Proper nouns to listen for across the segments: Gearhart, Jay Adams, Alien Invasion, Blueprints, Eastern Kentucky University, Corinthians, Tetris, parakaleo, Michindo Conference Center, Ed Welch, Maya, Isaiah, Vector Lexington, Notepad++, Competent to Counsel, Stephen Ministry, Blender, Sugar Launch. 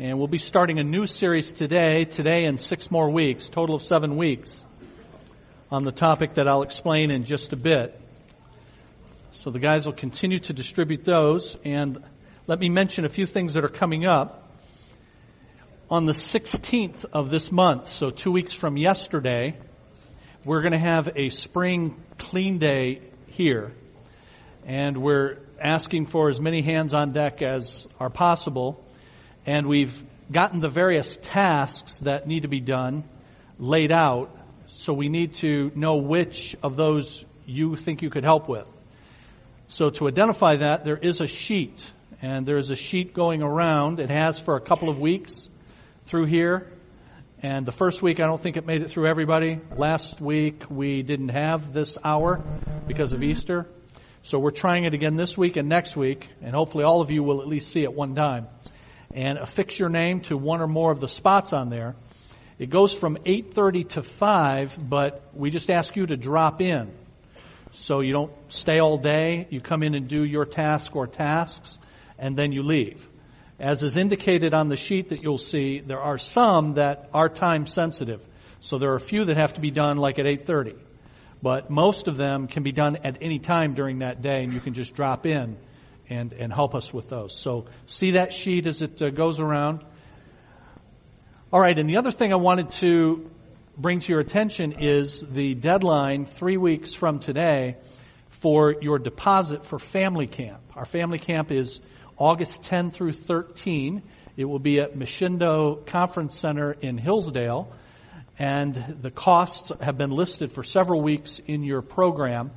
And we'll be starting a new series today and 6 more weeks, total of 7 weeks, on the topic that I'll explain in just a bit. So the guys will continue to distribute those, and let me mention a few things that are coming up. On the 16th of this month, so 2 weeks from yesterday, we're going to have a spring clean day here, and we're asking for as many hands on deck as are possible. And we've gotten the various tasks that need to be done laid out, so we need to know which of those you think you could help with. So to identify that, there is a sheet, and there is a sheet going around. It has for a couple of weeks through here, and the first week I don't think it made it through everybody. Last week we didn't have this hour because of Easter, so we're trying it again this week and next week, and hopefully all of you will at least see it one time. And affix your name to one or more of the spots on there. It goes from 8:30 to 5, but we just ask you to drop in. So you don't stay all day. You come in and do your task or tasks, and then you leave. As is indicated on the sheet that you'll see, there are some that are time sensitive. So there are a few that have to be done like at 8:30. But most of them can be done at any time during that day, and you can just drop in and help us with those. So see that sheet as it goes around. All right, and the other thing I wanted to bring to your attention is the deadline 3 weeks from today for your deposit for family camp. Our family camp is August 10 through 13. It will be at Michindo Conference Center in Hillsdale, and the costs have been listed for several weeks in your program.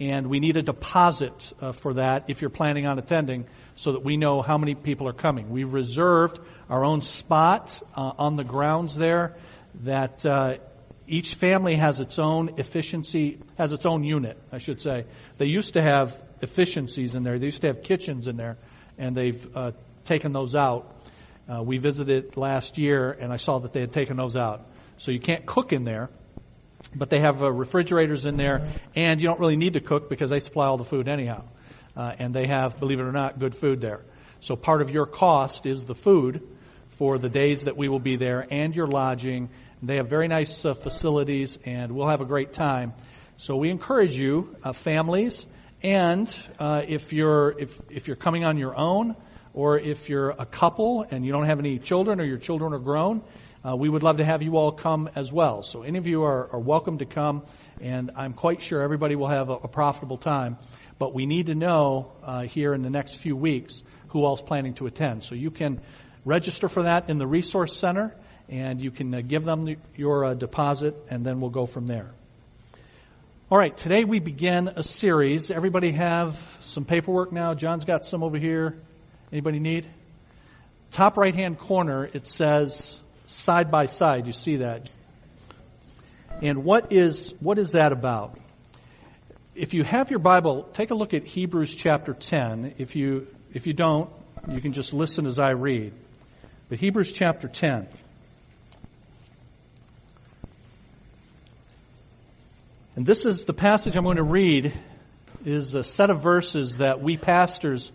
And we need a deposit for that if you're planning on attending, so that we know how many people are coming. We've reserved our own spot on the grounds there. That each family has its own efficiency, has its own unit, I should say. They used to have efficiencies in there. They used to have kitchens in there, and they've taken those out. We visited last year, and I saw that they had taken those out. So you can't cook in there. But they have refrigerators in there, and you don't really need to cook because they supply all the food anyhow. And they have, believe it or not, good food there. So part of your cost is the food for the days that we will be there and your lodging. And they have very nice facilities, and we'll have a great time. So we encourage you, families, and if you're coming on your own, or if you're a couple and you don't have any children, or your children are grown, we would love to have you all come as well. So any of you are welcome to come, and I'm quite sure everybody will have a profitable time. But we need to know here in the next few weeks who all's planning to attend. So you can register for that in the Resource Center, and you can give them your deposit, and then we'll go from there. All right, today we begin a series. Everybody have some paperwork now? John's got some over here. Anybody need? Top right-hand corner, it says side by side, you see that. And what is that about? If you have your Bible, take a look at Hebrews chapter 10. If you don't, you can just listen as I read. But Hebrews chapter 10. And this is the passage I'm going to read, is a set of verses that we pastors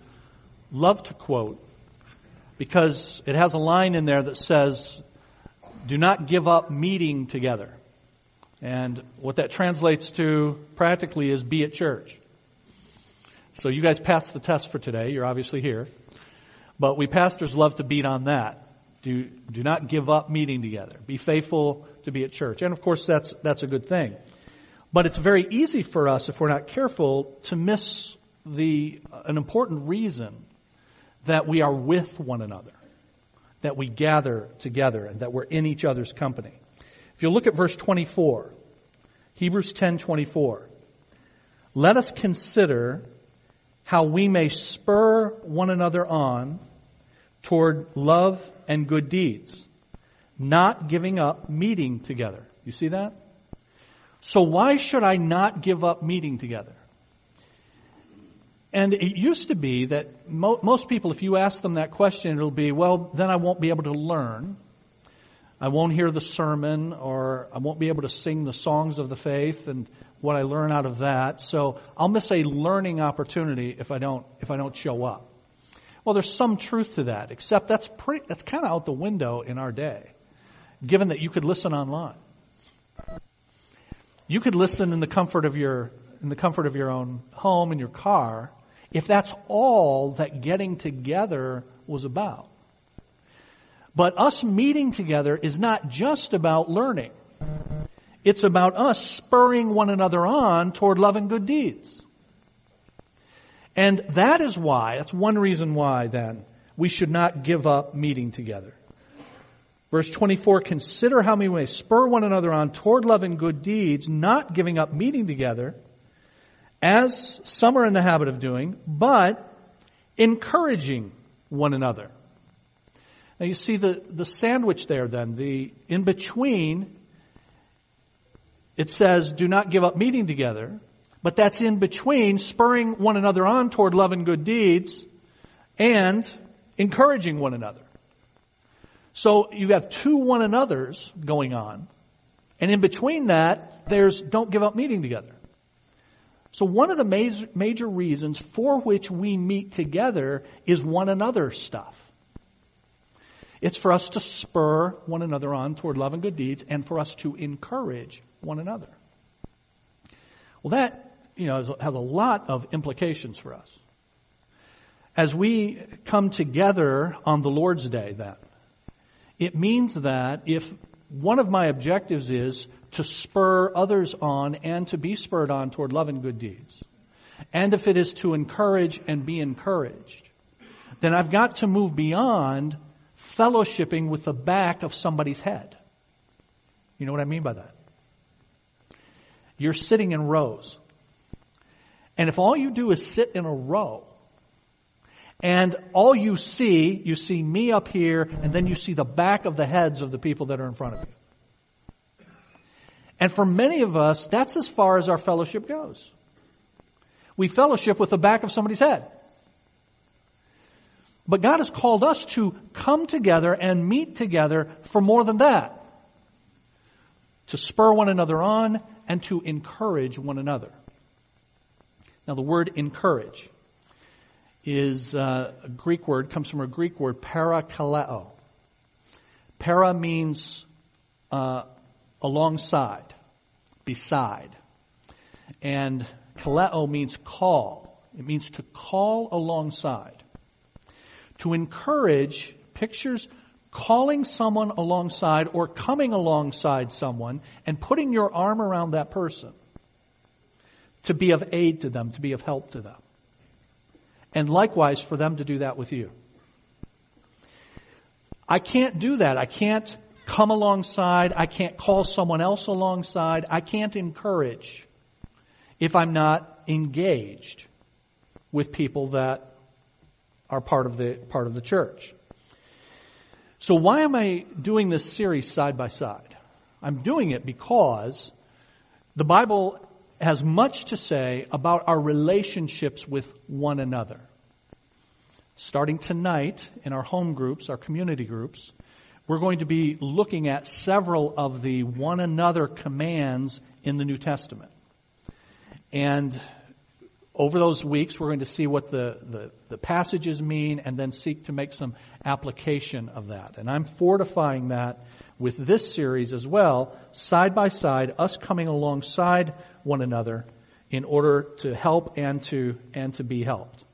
love to quote, because it has a line in there that says, "Do not give up meeting together." And what that translates to practically is be at church. So you guys passed the test for today. You're obviously here. But we pastors love to beat on that. Do not give up meeting together. Be faithful to be at church. And of course that's a good thing. But it's very easy for us, if we're not careful, to miss an important reason that we are with one another, that we gather together, and that we're in each other's company. If you look at verse 24, Hebrews 10:24, "Let us consider how we may spur one another on toward love and good deeds, not giving up meeting together." You see that? So why should I not give up meeting together? And it used to be that most people, if you ask them that question, it'll be, well, then I won't be able to learn. I won't hear the sermon, or I won't be able to sing the songs of the faith and what I learn out of that. So I'll miss a learning opportunity if I don't show up. Well, there's some truth to that, except that's kind of out the window in our day, given that you could listen online. You could listen in the comfort of your own home, in your car, if that's all that getting together was about. But us meeting together is not just about learning. It's about us spurring one another on toward love and good deeds. And that is why, that's one reason why then, we should not give up meeting together. Verse 24, consider how we may spur one another on toward love and good deeds, not giving up meeting together, as some are in the habit of doing, but encouraging one another. Now you see the sandwich there then, the in between. It says, do not give up meeting together, but that's in between spurring one another on toward love and good deeds and encouraging one another. So you have two one another's going on, and in between that, there's don't give up meeting together. So one of the major reasons for which we meet together is one another stuff. It's for us to spur one another on toward love and good deeds and for us to encourage one another. Well, that, has a lot of implications for us. As we come together on the Lord's Day, then, it means that if one of my objectives is to spur others on and to be spurred on toward love and good deeds, and if it is to encourage and be encouraged, then I've got to move beyond fellowshipping with the back of somebody's head. You know what I mean by that? You're sitting in rows. And if all you do is sit in a row, and all you see me up here, and then you see the back of the heads of the people that are in front of you. And for many of us, that's as far as our fellowship goes. We fellowship with the back of somebody's head. But God has called us to come together and meet together for more than that. To spur one another on and to encourage one another. Now the word encourage is a Greek word, comes from a Greek word, parakaleo. Para means alongside, beside. And kaleo means call. It means to call alongside. To encourage pictures calling someone alongside or coming alongside someone and putting your arm around that person to be of aid to them, to be of help to them. And likewise for them to do that with you. I can't do that. I can't come alongside. I can't call someone else alongside. I can't encourage if I'm not engaged with people that are part of the church. So why am I doing this series side by side? I'm doing it because the Bible has much to say about our relationships with one another. Starting tonight in our home groups, our community groups, we're going to be looking at several of the one another commands in the New Testament. And over those weeks, we're going to see what the passages mean and then seek to make some application of that. And I'm fortifying that with this series as well, side by side, us coming alongside one another in order to help and to be helped.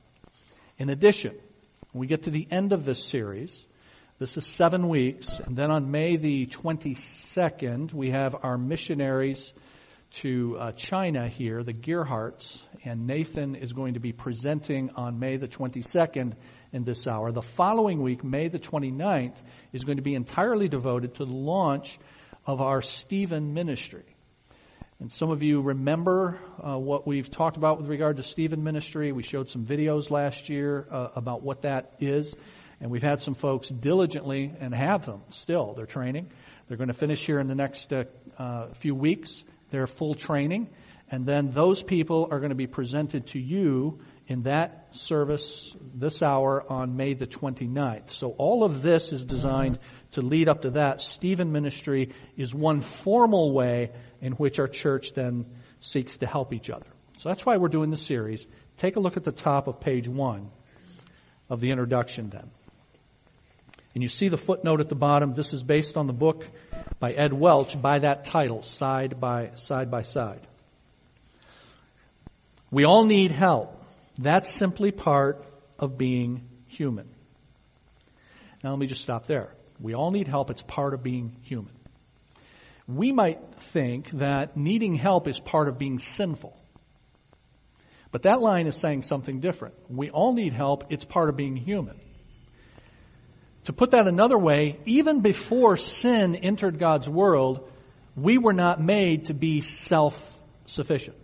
In addition, when we get to the end of this series, this is 7 weeks, and then on May the 22nd, we have our missionaries to China here, the Gearharts, and Nathan is going to be presenting on May the 22nd in this hour. The following week, May the 29th, is going to be entirely devoted to the launch of our Stephen Ministry. And some of you remember what we've talked about with regard to Stephen Ministry. We showed some videos last year about what that is, and we've had some folks diligently, and have them still, they're training. They're going to finish here in the next few weeks, their full training, and then those people are going to be presented to you in that service this hour on May the 29th. So all of this is designed to lead up to that. Stephen Ministry is one formal way in which our church then seeks to help each other. So that's why we're doing the series. Take a look at the top of page 1. of the introduction then. And you see the footnote at the bottom. This is based on the book by Ed Welch by that title, Side by Side. We all need help. That's simply part of being human. Now let me just stop there. We all need help. It's part of being human. We might think that needing help is part of being sinful. But that line is saying something different. We all need help. It's part of being human. To put that another way, even before sin entered God's world, we were not made to be self-sufficient.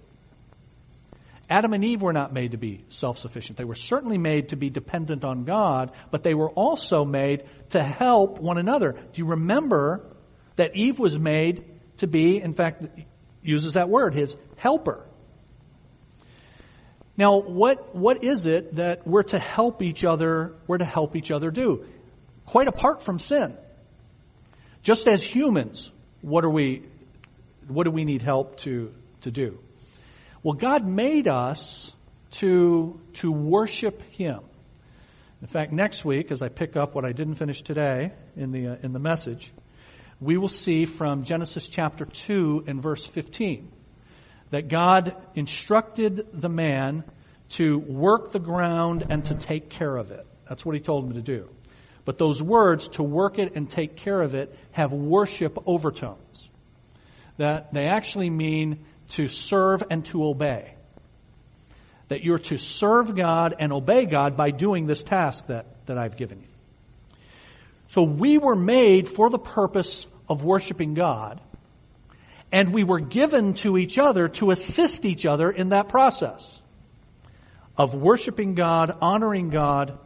Adam and Eve were not made to be self-sufficient. They were certainly made to be dependent on God, but they were also made to help one another. Do you remember that Eve was made to be, in fact, uses that word, his helper? Now, what is it that we're to help each other do? Quite apart from sin. Just as humans, what do we need help to do? Well, God made us to worship Him. In fact, next week, as I pick up what I didn't finish today in the message, we will see from Genesis chapter 2 and verse 15 that God instructed the man to work the ground and to take care of it. That's what He told him to do. But those words, to work it and take care of it, have worship overtones. That they actually mean to serve and to obey. That you're to serve God and obey God by doing this task that I've given you. So we were made for the purpose of worshiping God, and we were given to each other to assist each other in that process of worshiping God, honoring God,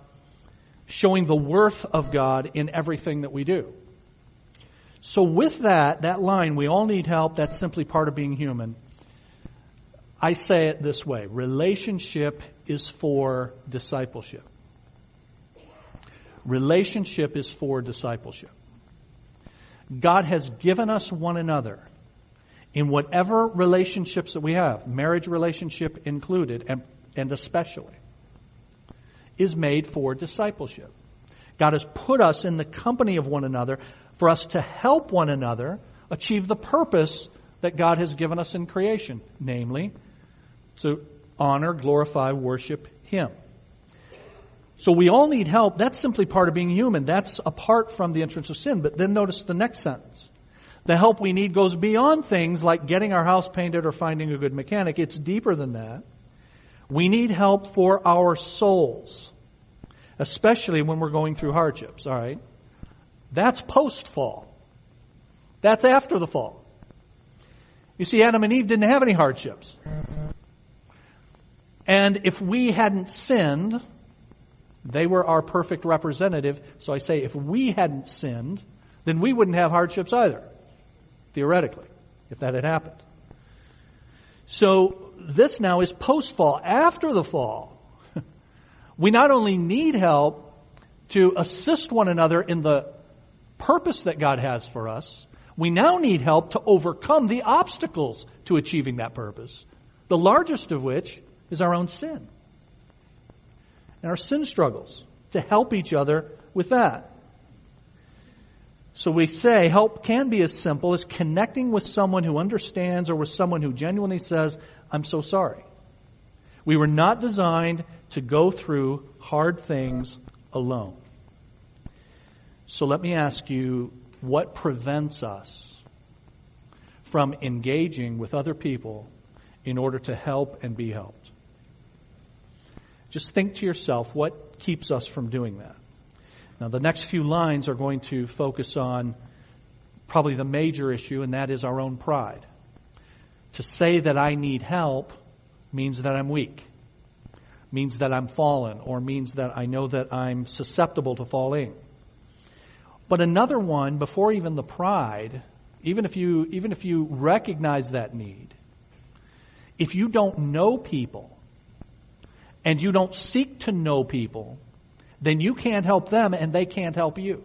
showing the worth of God in everything that we do. So with that line, we all need help, that's simply part of being human. I say it this way: relationship is for discipleship. Relationship is for discipleship. God has given us one another in whatever relationships that we have, marriage relationship included, and especially, is made for discipleship. God has put us in the company of one another for us to help one another achieve the purpose that God has given us in creation, namely, to honor, glorify, worship Him. So we all need help. That's simply part of being human. That's apart from the entrance of sin. But then notice the next sentence. The help we need goes beyond things like getting our house painted or finding a good mechanic. It's deeper than that. We need help for our souls, especially when we're going through hardships, all right? That's post-fall. That's after the fall. You see, Adam and Eve didn't have any hardships. And if we hadn't sinned, they were our perfect representative. So I say if we hadn't sinned, then we wouldn't have hardships either. Theoretically, if that had happened. So this now is post-fall, after the fall. We not only need help to assist one another in the purpose that God has for us, we now need help to overcome the obstacles to achieving that purpose, the largest of which is our own sin and our sin struggles, to help each other with that. So we say help can be as simple as connecting with someone who understands or with someone who genuinely says, I'm so sorry. We were not designed to go through hard things alone. So let me ask you, what prevents us from engaging with other people in order to help and be helped? Just think to yourself, what keeps us from doing that? Now, the next few lines are going to focus on probably the major issue, and that is our own pride. To say that I need help means that I'm weak, means that I'm fallen, or means that I know that I'm susceptible to falling. But another one, before even the pride, even if you recognize that need, if you don't know people and you don't seek to know people, then you can't help them and they can't help you.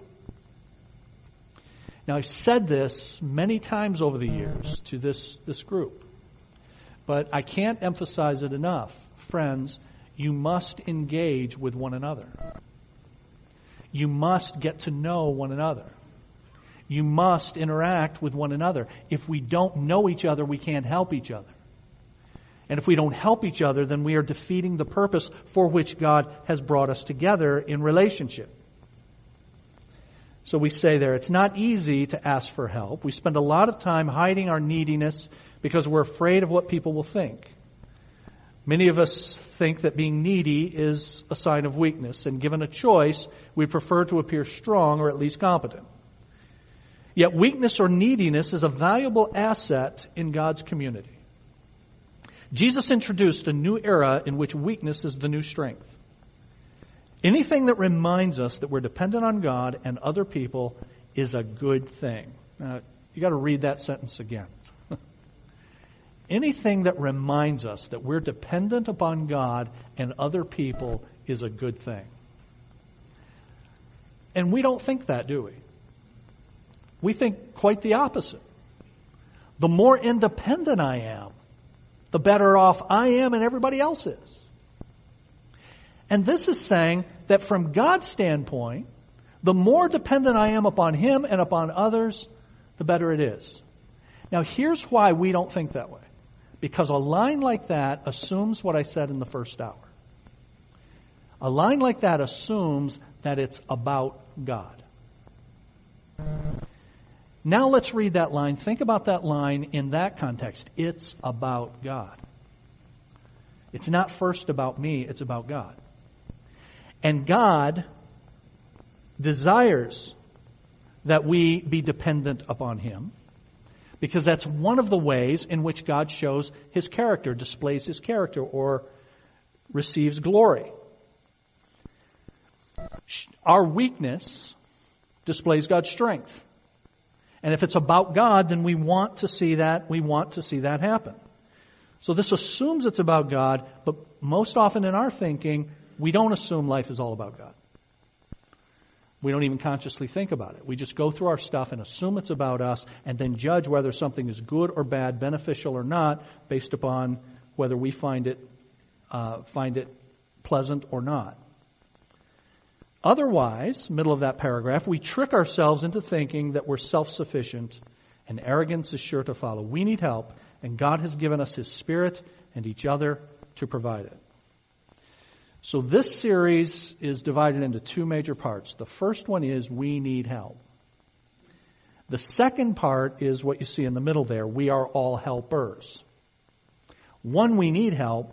Now, I've said this many times over the years to this group, but I can't emphasize it enough. Friends, You must engage with one another. You must get to know one another. You must interact with one another. If we don't know each other, we can't help each other. And if we don't help each other, then we are defeating the purpose for which God has brought us together in relationship. So we say there, it's not easy to ask for help. We spend a lot of time hiding our neediness because we're afraid of what people will think. Many of us think that being needy is a sign of weakness, and given a choice, we prefer to appear strong or at least competent. Yet weakness or neediness is a valuable asset in God's community. Jesus introduced a new era in which weakness is the new strength. Anything that reminds us that we're dependent on God and other people is a good thing. Now, you got to read that sentence again. Anything that reminds us that we're dependent upon God and other people is a good thing. And we don't think that, do we? We think quite the opposite. The more independent I am, the better off I am and everybody else is. And this is saying that from God's standpoint, the more dependent I am upon Him and upon others, the better it is. Now, here's why we don't think that way. Because a line like that assumes what I said in the first hour. A line like that assumes that it's about God. Now let's read that line. Think about that line in that context. It's about God. It's not first about me, it's about God. And God desires that we be dependent upon Him, because that's one of the ways in which God shows His character, displays His character, or receives glory. Our weakness displays God's strength. And if it's about God, then we want to see that happen. So this assumes it's about God, but most often in our thinking, we don't assume life is all about God. We don't even consciously think about it. We just go through our stuff and assume it's about us and then judge whether something is good or bad, beneficial or not, based upon whether we find it pleasant or not. Otherwise, middle of that paragraph, we trick ourselves into thinking that we're self-sufficient and arrogance is sure to follow. We need help, and God has given us His Spirit and each other to provide it. So this series is divided into two major parts. The first one is we need help. The second part is what you see in the middle there. We are all helpers. One, we need help,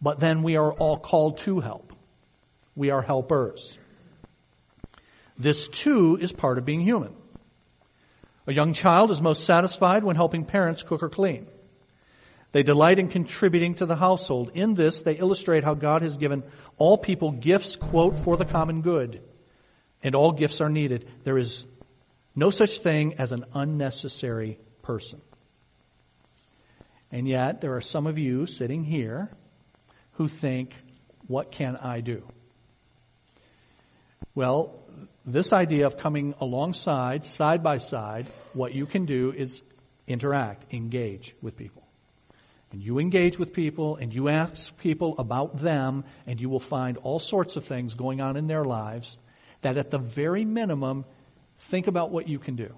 but then we are all called to help. We are helpers. This too is part of being human. A young child is most satisfied when helping parents cook or clean. They delight in contributing to the household. In this, they illustrate how God has given all people gifts, quote, for the common good. And all gifts are needed. There is no such thing as an unnecessary person. And yet, there are some of you sitting here who think, what can I do? Well, this idea of coming alongside, side by side, what you can do is interact, engage with people. And you engage with people and you ask people about them, and you will find all sorts of things going on in their lives that at the very minimum, think about what you can do.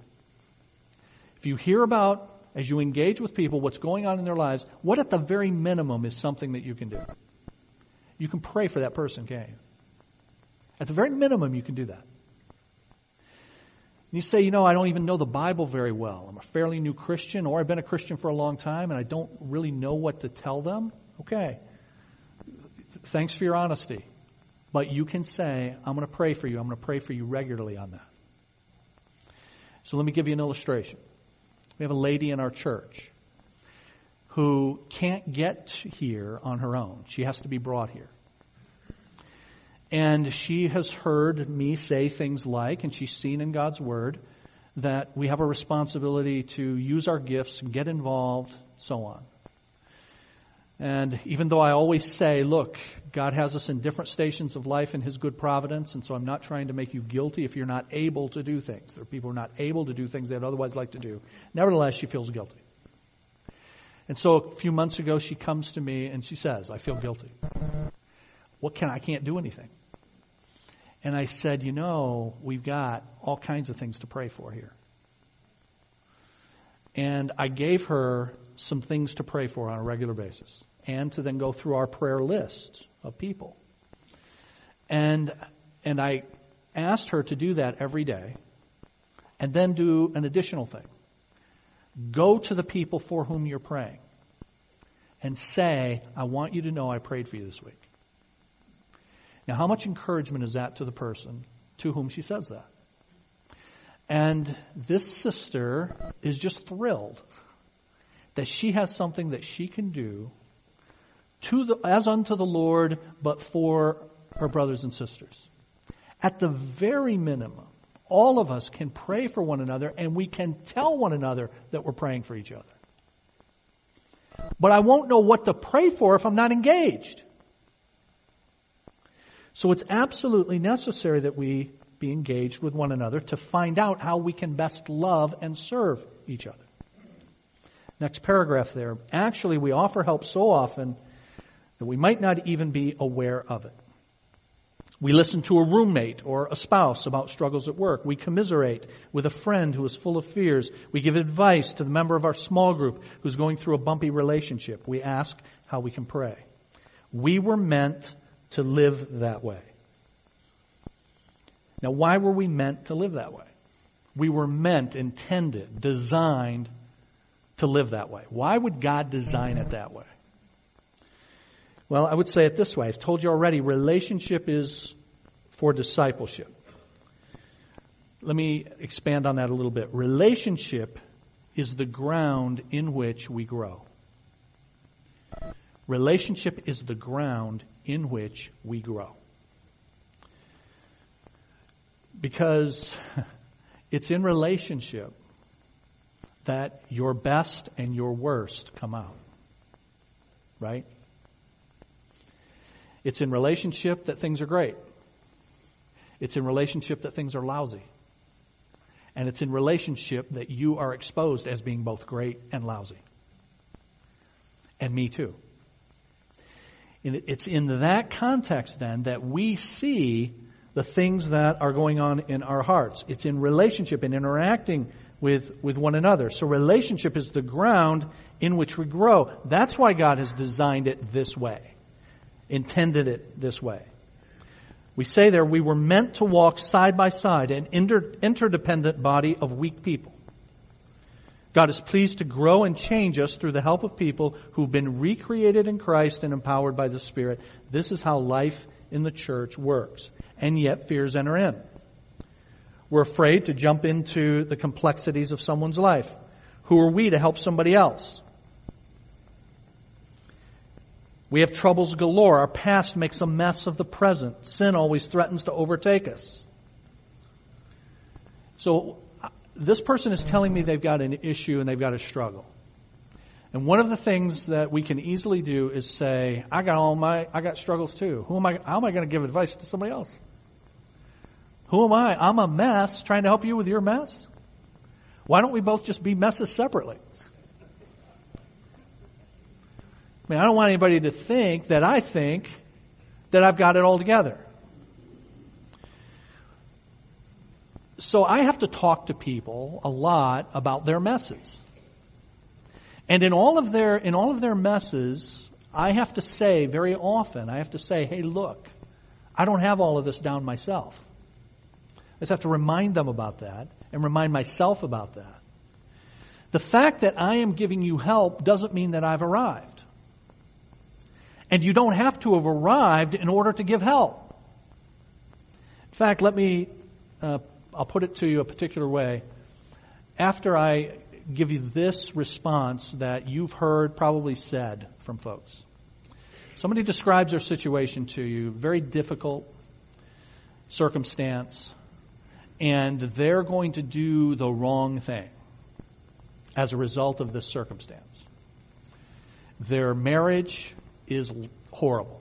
If you hear about, as you engage with people, what's going on in their lives, what at the very minimum is something that you can do? You can pray for that person, can't you? At the very minimum, you can do that. And you say, I don't even know the Bible very well. I'm a fairly new Christian, or I've been a Christian for a long time, and I don't really know what to tell them. Okay. Thanks for your honesty. But you can say, I'm going to pray for you. I'm going to pray for you regularly on that. So let me give you an illustration. We have a lady in our church who can't get here on her own. She has to be brought here. And she has heard me say things like, and she's seen in God's Word, that we have a responsibility to use our gifts, get involved, so on. And even though I always say, look, God has us in different stations of life in His good providence, and so I'm not trying to make you guilty if you're not able to do things. There are people who are not able to do things they'd otherwise like to do. Nevertheless, she feels guilty. And so a few months ago, she comes to me and she says, I feel guilty. I can't do anything. And I said, you know, we've got all kinds of things to pray for here. And I gave her some things to pray for on a regular basis and to then go through our prayer list of people. And I asked her to do that every day and then do an additional thing. Go to the people for whom you're praying and say, I want you to know I prayed for you this week. Now, how much encouragement is that to the person to whom she says that? And this sister is just thrilled that she has something that she can do as unto the Lord, but for her brothers and sisters. At the very minimum, all of us can pray for one another, and we can tell one another that we're praying for each other. But I won't know what to pray for if I'm not engaged. So it's absolutely necessary that we be engaged with one another to find out how we can best love and serve each other. Next paragraph there. Actually, we offer help so often that we might not even be aware of it. We listen to a roommate or a spouse about struggles at work. We commiserate with a friend who is full of fears. We give advice to the member of our small group who's going through a bumpy relationship. We ask how we can pray. We were meant to live that way. Now, why were we meant to live that way? We were meant, intended, designed to live that way. Why would God design it that way? Well, I would say it this way. I've told you already, relationship is for discipleship. Let me expand on that a little bit. Relationship is the ground in which we grow. Relationship is the ground in which we grow. Because it's in relationship that your best and your worst come out. Right? It's in relationship that things are great. It's in relationship that things are lousy. And it's in relationship that you are exposed as being both great and lousy. And me too. And it's in that context then that we see the things that are going on in our hearts. It's in relationship and interacting with one another. So relationship is the ground in which we grow. That's why God has designed it this way. Intended it this way. We say there, we were meant to walk side by side, an interdependent body of weak people. God is pleased to grow and change us through the help of people who've been recreated in Christ and empowered by the Spirit. This is how life in the church works. And yet fears enter in. We're afraid to jump into the complexities of someone's life. Who are we to help somebody else? We have troubles galore. Our past makes a mess of the present. Sin always threatens to overtake us. So this person is telling me they've got an issue and they've got a struggle. And one of the things that we can easily do is say, I got struggles too. How am I going to give advice to somebody else? Who am I? I'm a mess trying to help you with your mess. Why don't we both just be messes separately? I mean, I don't want anybody to think that I've got it all together. So I have to talk to people a lot about their messes. And in all of their messes, I have to say, hey, look, I don't have all of this down myself. I just have to remind them about that and remind myself about that. The fact that I am giving you help doesn't mean that I've arrived. And you don't have to have arrived in order to give help. In fact, I'll put it to you a particular way. After I give you this response that you've heard probably said from folks. Somebody describes their situation to you, very difficult circumstance, and they're going to do the wrong thing as a result of this circumstance. Their marriage is horrible.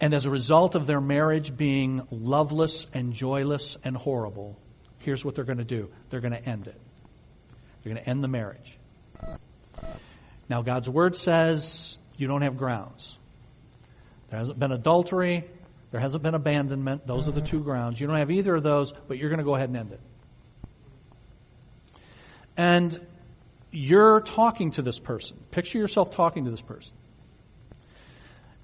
And as a result of their marriage being loveless and joyless and horrible, here's what they're going to do. They're going to end it. They're going to end the marriage. Now, God's Word says you don't have grounds. There hasn't been adultery. There hasn't been abandonment. Those are the two grounds. You don't have either of those, but you're going to go ahead and end it. And you're talking to this person. Picture yourself talking to this person.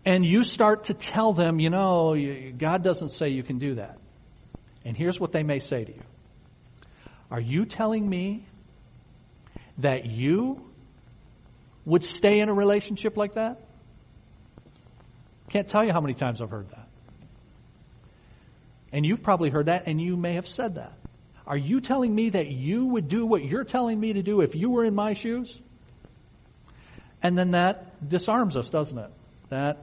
And you start to tell them, you know, God doesn't say you can do that. And here's what they may say to you. Are you telling me that you would stay in a relationship like that? Can't tell you how many times I've heard that. And you've probably heard that, and you may have said that. Are you telling me that you would do what you're telling me to do if you were in my shoes? And then that disarms us, doesn't it? That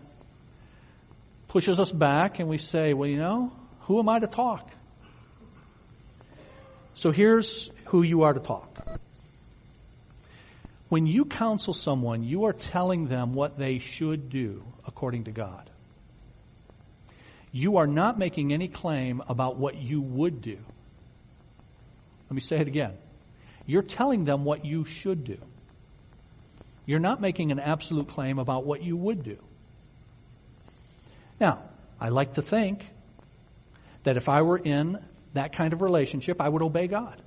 pushes us back, and we say, well, you know, who am I to talk? So here's who you are to talk. When you counsel someone, you are telling them what they should do according to God. You are not making any claim about what you would do. Let me say it again. You're telling them what you should do. You're not making an absolute claim about what you would do. Now, I like to think that if I were in that kind of relationship, I would obey God.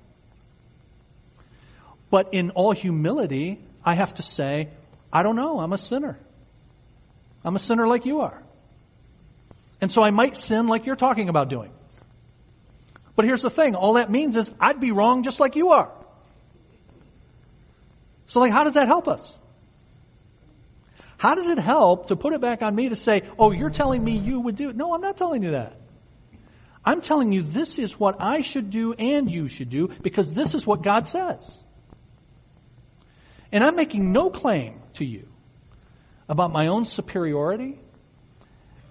But in all humility, I have to say, I don't know, I'm a sinner. I'm a sinner like you are. And so I might sin like you're talking about doing. But here's the thing. All that means is I'd be wrong just like you are. So like, how does that help us? How does it help to put it back on me to say, oh, you're telling me you would do it? No, I'm not telling you that. I'm telling you this is what I should do and you should do because this is what God says. And I'm making no claim to you about my own superiority.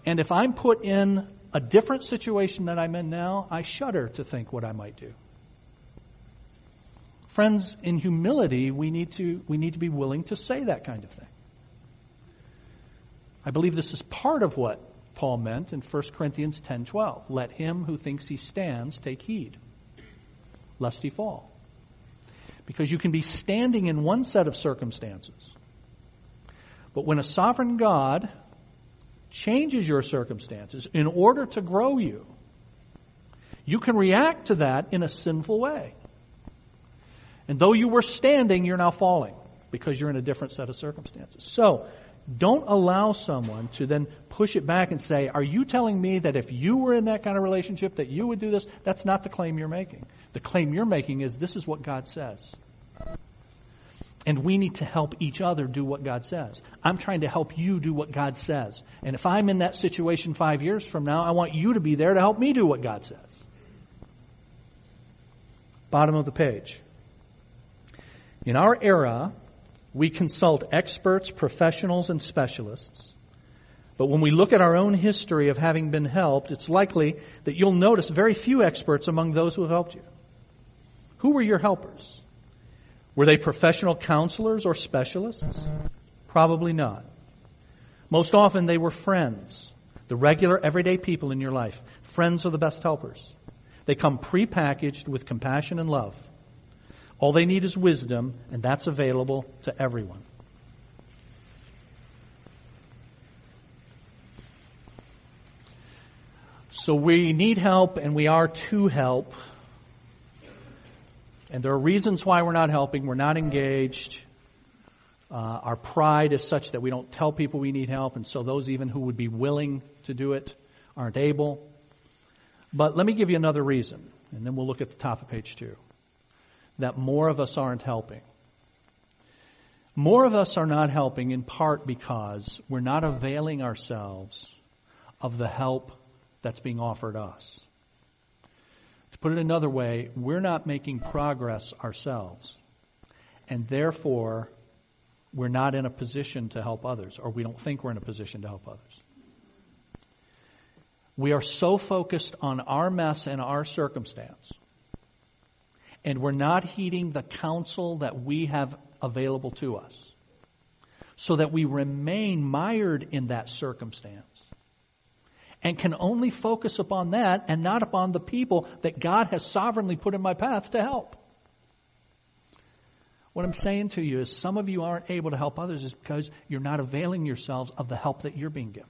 And if I'm put in a different situation than I'm in now, I shudder to think what I might do. Friends, in humility, we need to be willing to say that kind of thing. I believe this is part of what Paul meant in 1 Corinthians 10:12. Let him who thinks he stands take heed, lest he fall. Because you can be standing in one set of circumstances. But when a sovereign God changes your circumstances in order to grow you, you can react to that in a sinful way. And though you were standing, you're now falling because you're in a different set of circumstances. So don't allow someone to then push it back and say, are you telling me that if you were in that kind of relationship that you would do this? That's not the claim you're making. The claim you're making is this is what God says. And we need to help each other do what God says. I'm trying to help you do what God says. And if I'm in that situation 5 years from now, I want you to be there to help me do what God says. Bottom of the page. In our era, we consult experts, professionals, and specialists. But when we look at our own history of having been helped, it's likely that you'll notice very few experts among those who have helped you. Who were your helpers? Were they professional counselors or specialists? Probably not. Most often they were friends, the regular everyday people in your life. Friends are the best helpers. They come prepackaged with compassion and love. All they need is wisdom, and that's available to everyone. So we need help, and we are to help. And there are reasons why we're not helping. We're not engaged. Our pride is such that we don't tell people we need help. And so those even who would be willing to do it aren't able. But let me give you another reason. And then we'll look at the top of page 2. That more of us aren't helping. More of us are not helping in part because we're not availing ourselves of the help that's being offered us. Put it another way, we're not making progress ourselves, and therefore we're not in a position to help others, or we don't think we're in a position to help others. We are so focused on our mess and our circumstance, and we're not heeding the counsel that we have available to us, so that we remain mired in that circumstance. And can only focus upon that and not upon the people that God has sovereignly put in my path to help. What I'm saying to you is some of you aren't able to help others is because you're not availing yourselves of the help that you're being given.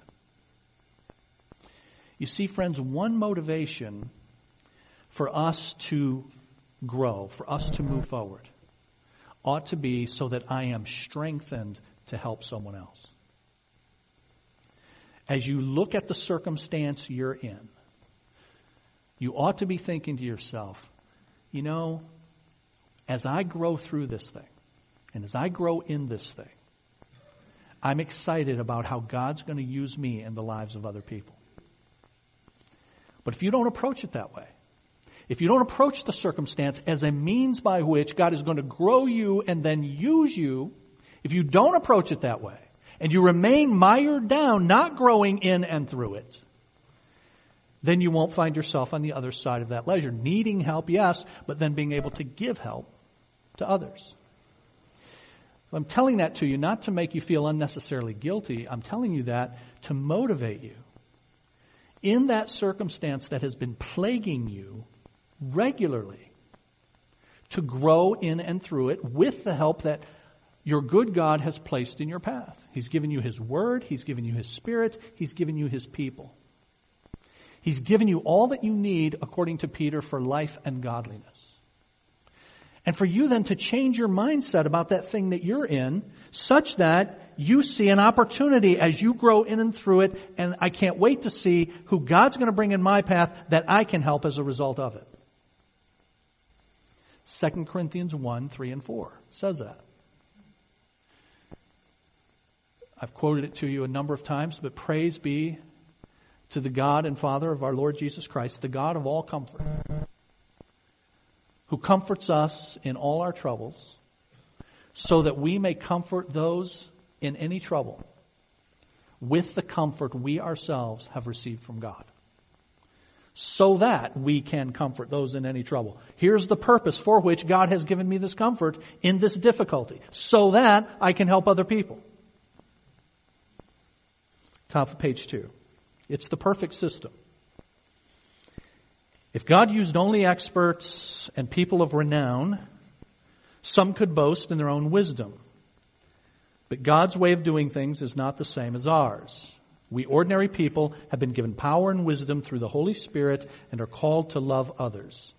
You see, friends, one motivation for us to grow, for us to move forward, ought to be so that I am strengthened to help someone else. As you look at the circumstance you're in, you ought to be thinking to yourself, you know, as I grow through this thing, and as I grow in this thing, I'm excited about how God's going to use me in the lives of other people. But if you don't approach it that way, if you don't approach the circumstance as a means by which God is going to grow you and then use you, if you don't approach it that way, and you remain mired down, not growing in and through it, then you won't find yourself on the other side of that ledger, needing help, yes, but then being able to give help to others. I'm telling that to you not to make you feel unnecessarily guilty. I'm telling you that to motivate you. In that circumstance that has been plaguing you regularly, to grow in and through it with the help that your good God has placed in your path. He's given you His Word. He's given you His Spirit. He's given you His people. He's given you all that you need, according to Peter, for life and godliness. And for you then to change your mindset about that thing that you're in such that you see an opportunity as you grow in and through it, and I can't wait to see who God's going to bring in my path that I can help as a result of it. 2 Corinthians 1, 3, and 4 says that. I've quoted it to you a number of times, but praise be to the God and Father of our Lord Jesus Christ, the God of all comfort, who comforts us in all our troubles, so that we may comfort those in any trouble with the comfort we ourselves have received from God. So that we can comfort those in any trouble. Here's the purpose for which God has given me this comfort in this difficulty, so that I can help other people. Top of page 2. It's the perfect system. If God used only experts and people of renown, some could boast in their own wisdom. But God's way of doing things is not the same as ours. We ordinary people have been given power and wisdom through the Holy Spirit and are called to love others.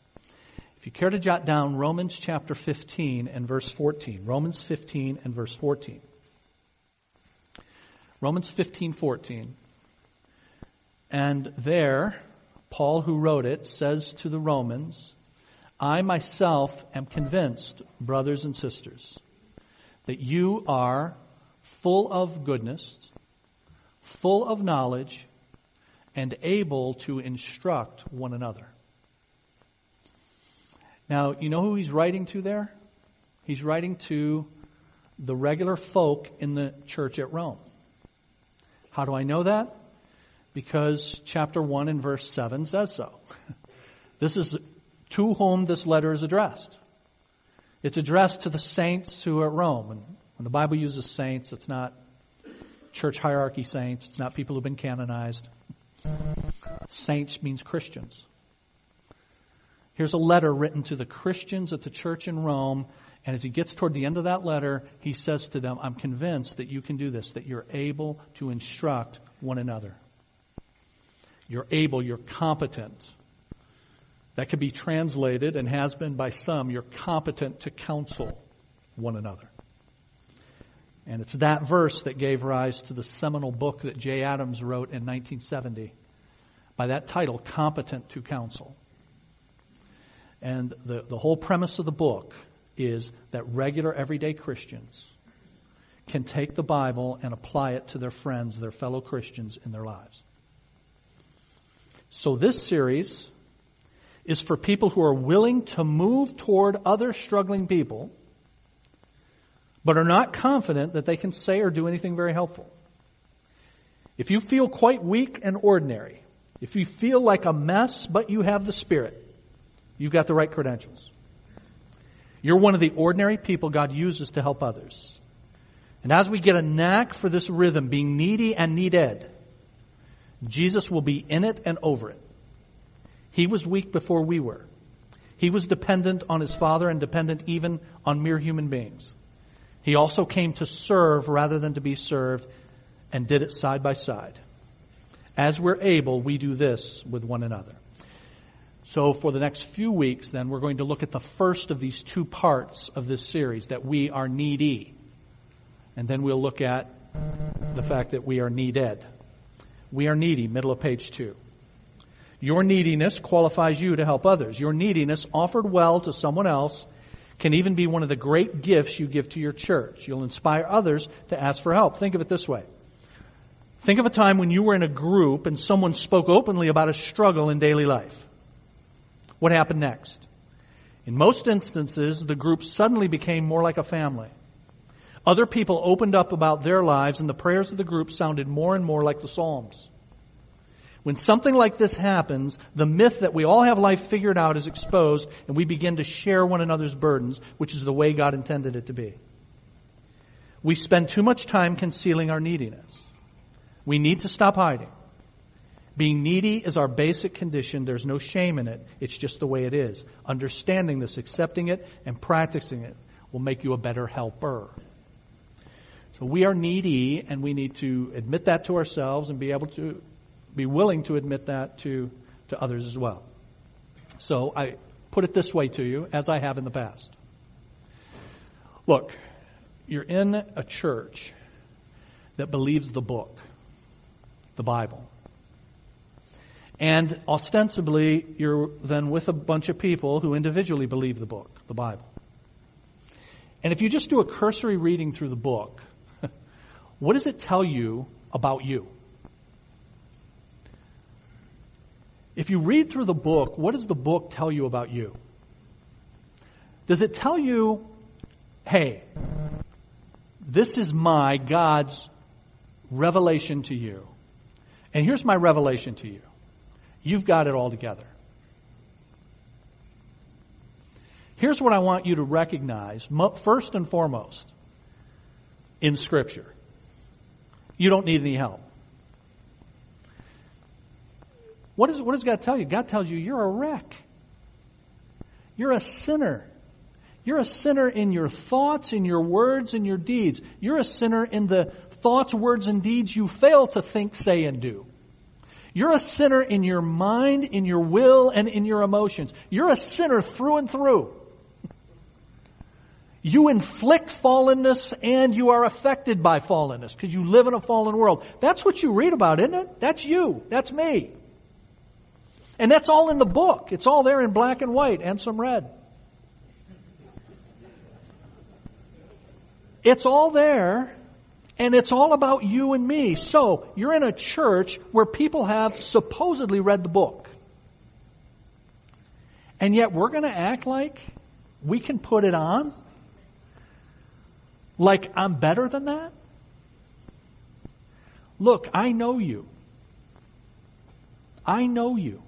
If you care to jot down Romans chapter 15 and verse 14. Romans 15 and verse 14. Romans 15, 14. And there, Paul, who wrote it, says to the Romans, I myself am convinced, brothers and sisters, that you are full of goodness, full of knowledge, and able to instruct one another. Now, you know who he's writing to there? He's writing to the regular folk in the church at Rome. How do I know that? Because chapter 1 and verse 7 says so. This is to whom this letter is addressed. It's addressed to the saints who are at Rome. And when the Bible uses saints, it's not church hierarchy saints. It's not people who've been canonized. Saints means Christians. Here's a letter written to the Christians at the church in Rome. And as he gets toward the end of that letter, he says to them, I'm convinced that you can do this, that you're able to instruct one another. You're able, you're competent. That could be translated, and has been by some, you're competent to counsel one another. And it's that verse that gave rise to the seminal book that Jay Adams wrote in 1970 by that title, Competent to Counsel. And the whole premise of the book is that regular everyday Christians can take the Bible and apply it to their friends, their fellow Christians in their lives. So this series is for people who are willing to move toward other struggling people, but are not confident that they can say or do anything very helpful. If you feel quite weak and ordinary, if you feel like a mess but you have the Spirit, you've got the right credentials. You're one of the ordinary people God uses to help others. And as we get a knack for this rhythm, being needy and needed, Jesus will be in it and over it. He was weak before we were. He was dependent on His Father and dependent even on mere human beings. He also came to serve rather than to be served, and did it side by side. As we're able, we do this with one another. So for the next few weeks, then, we're going to look at the first of these two parts of this series, that we are needy. And then we'll look at the fact that we are needed. We are needy, middle of page 2. Your neediness qualifies you to help others. Your neediness offered well to someone else can even be one of the great gifts you give to your church. You'll inspire others to ask for help. Think of it this way. Think of a time when you were in a group and someone spoke openly about a struggle in daily life. What happened next? In most instances, the group suddenly became more like a family. Other people opened up about their lives, and the prayers of the group sounded more and more like the Psalms. When something like this happens, the myth that we all have life figured out is exposed, and we begin to share one another's burdens, which is the way God intended it to be. We spend too much time concealing our neediness. We need to stop hiding. Being needy is our basic condition. There's no shame in it. It's just the way it is. Understanding this, accepting it, and practicing it will make you a better helper. So we are needy, and we need to admit that to ourselves and be willing to admit that to others as well. So I put it this way to you, as I have in the past. Look, you're in a church that believes the book, the Bible. And ostensibly, you're then with a bunch of people who individually believe the book, the Bible. And if you just do a cursory reading through the book, what does it tell you about you? If you read through the book, what does the book tell you about you? Does it tell you, hey, this is my, God's revelation to you, and here's my revelation to you. You've got it all together. Here's what I want you to recognize, first and foremost, in Scripture. You don't need any help. What does God tell you? God tells you you're a wreck. You're a sinner. You're a sinner in your thoughts, in your words, in your deeds. You're a sinner in the thoughts, words, and deeds you fail to think, say, and do. You're a sinner in your mind, in your will, and in your emotions. You're a sinner through and through. You inflict fallenness, and you are affected by fallenness because you live in a fallen world. That's what you read about, isn't it? That's you. That's me. And that's all in the book. It's all there in black and white and some red. It's all there. And it's all about you and me. So, you're in a church where people have supposedly read the book. And yet we're going to act like we can put it on? Like I'm better than that? Look, I know you. I know you.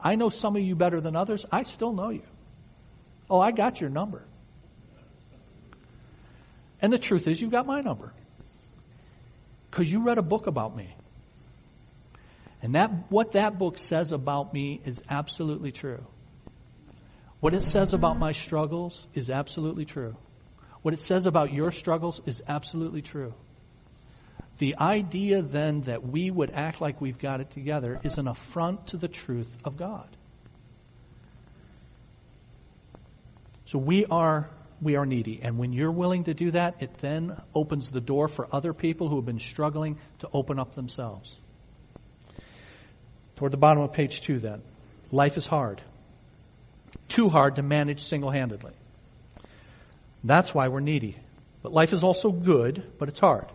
I know some of you better than others. I still know you. Oh, I got your number. And the truth is, you've got my number. Because you read a book about me. And what that book says about me is absolutely true. What it says about my struggles is absolutely true. What it says about your struggles is absolutely true. The idea then that we would act like we've got it together is an affront to the truth of God. So we are needy. And when you're willing to do that, it then opens the door for other people who have been struggling to open up themselves. Toward the bottom of page 2 then. Life is hard. Too hard to manage single-handedly. That's why we're needy. But life is also good, but it's hard.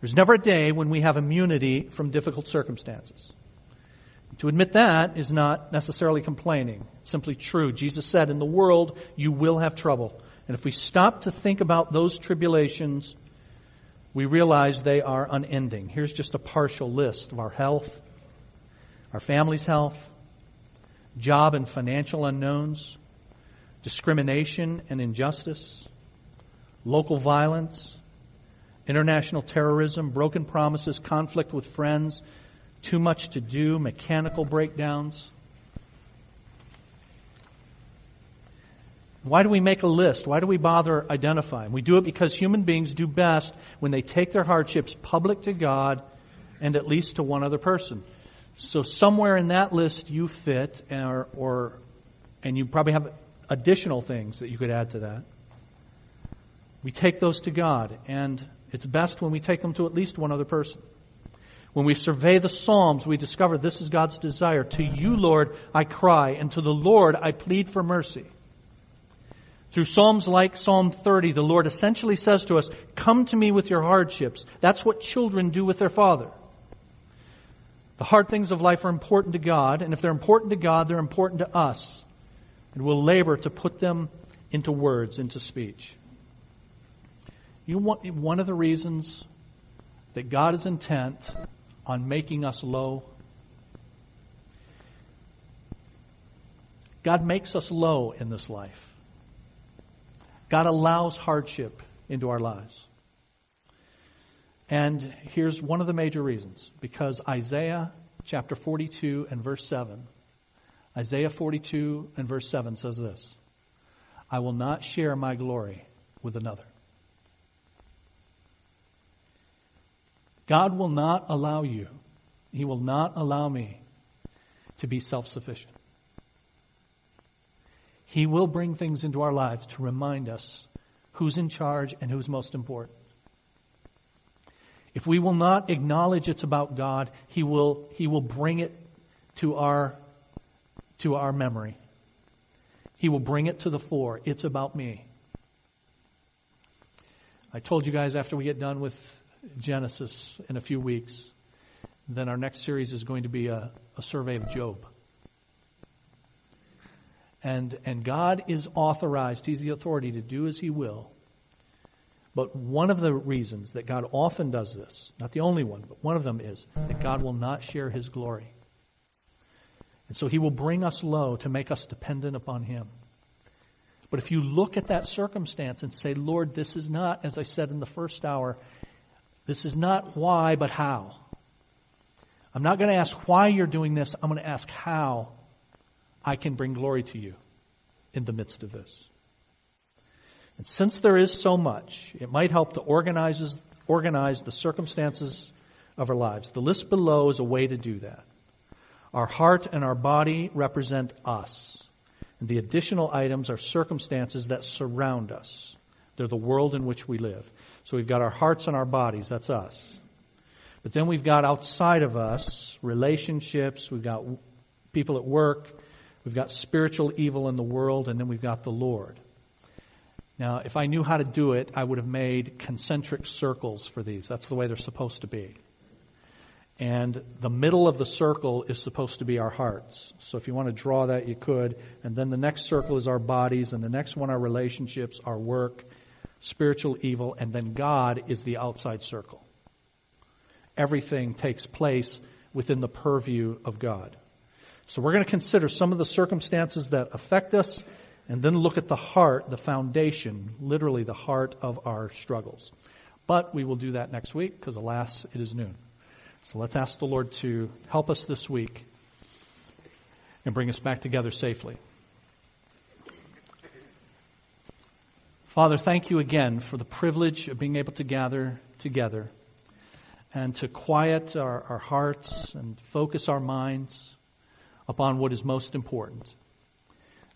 There's never a day when we have immunity from difficult circumstances. To admit that is not necessarily complaining. It's simply true. Jesus said, in the world, you will have trouble. And if we stop to think about those tribulations, we realize they are unending. Here's just a partial list of our health, our family's health, job and financial unknowns, discrimination and injustice, local violence, international terrorism, broken promises, conflict with friends, too much to do, mechanical breakdowns. Why do we make a list? Why do we bother identifying? We do it because human beings do best when they take their hardships public to God and at least to one other person. So somewhere in that list you fit, and you probably have additional things that you could add to that. We take those to God, and it's best when we take them to at least one other person. When we survey the Psalms, we discover this is God's desire. To you, Lord, I cry, and to the Lord I plead for mercy. Through Psalms like Psalm 30, the Lord essentially says to us, come to me with your hardships. That's what children do with their father. The hard things of life are important to God, and if they're important to God, they're important to us. And we'll labor to put them into words, into speech. One of the reasons that God is intent on making us low. God makes us low in this life. God allows hardship into our lives. And here's one of the major reasons. Because Isaiah chapter 42 and verse 7. Isaiah 42 and verse 7 says this. I will not share my glory with another. God will not allow you. He will not allow me to be self-sufficient. He will bring things into our lives to remind us who's in charge and who's most important. If we will not acknowledge it's about God, He will bring it to our memory. He will bring it to the fore. It's about me. I told you guys after we get done with Genesis in a few weeks, then our next series is going to be a survey of Job. And God is authorized, He's the authority to do as He will. But one of the reasons that God often does this, not the only one, but one of them is that God will not share His glory. And so He will bring us low to make us dependent upon Him. But if you look at that circumstance and say, Lord, this is not, as I said in the first hour, this is not why, but how. I'm not going to ask why you're doing this. I'm going to ask how I can bring glory to you in the midst of this. And since there is so much, it might help to organize the circumstances of our lives. The list below is a way to do that. Our heart and our body represent us. And the additional items are circumstances that surround us. They're the world in which we live. So we've got our hearts and our bodies, that's us. But then we've got outside of us, relationships, we've got people at work, we've got spiritual evil in the world, and then we've got the Lord. Now, if I knew how to do it, I would have made concentric circles for these. That's the way they're supposed to be. And the middle of the circle is supposed to be our hearts. So if you want to draw that, you could. And then the next circle is our bodies, and the next one, our relationships, our work, spiritual evil, and then God is the outside circle. Everything takes place within the purview of God. So we're going to consider some of the circumstances that affect us and then look at the heart, the foundation, literally the heart of our struggles. But we will do that next week because, alas, it is noon. So let's ask the Lord to help us this week and bring us back together safely. Father, thank you again for the privilege of being able to gather together and to quiet our hearts and focus our minds upon what is most important.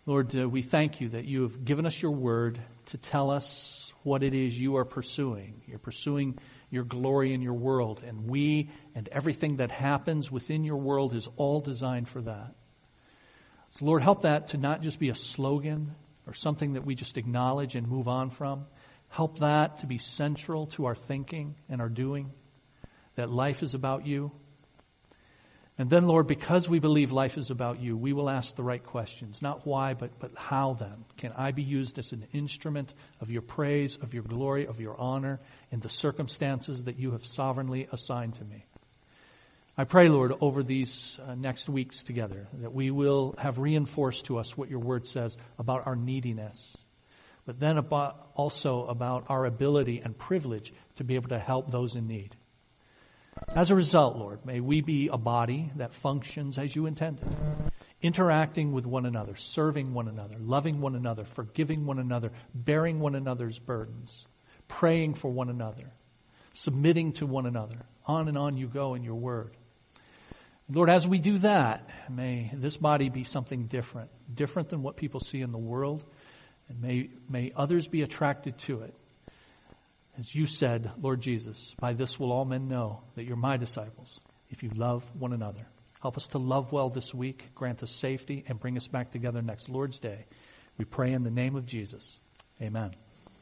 Lord, we thank you that you have given us your word to tell us what it is you are pursuing. You're pursuing your glory in your world, and we and everything that happens within your world is all designed for that. So Lord, help that to not just be a slogan or something that we just acknowledge and move on from. Help that to be central to our thinking and our doing, that life is about you. And then, Lord, because we believe life is about you, we will ask the right questions. Not why, but how then? Can I be used as an instrument of your praise, of your glory, of your honor, in the circumstances that you have sovereignly assigned to me? I pray, Lord, over these next weeks together that we will have reinforced to us what your word says about our neediness, but then also about our ability and privilege to be able to help those in need. As a result, Lord, may we be a body that functions as you intended, interacting with one another, serving one another, loving one another, forgiving one another, bearing one another's burdens, praying for one another, submitting to one another, on and on you go in your word. Lord, as we do that, may this body be something different than what people see in the world. And may others be attracted to it. As you said, Lord Jesus, by this will all men know that you're my disciples, if you love one another. Help us to love well this week. Grant us safety and bring us back together next Lord's Day. We pray in the name of Jesus. Amen.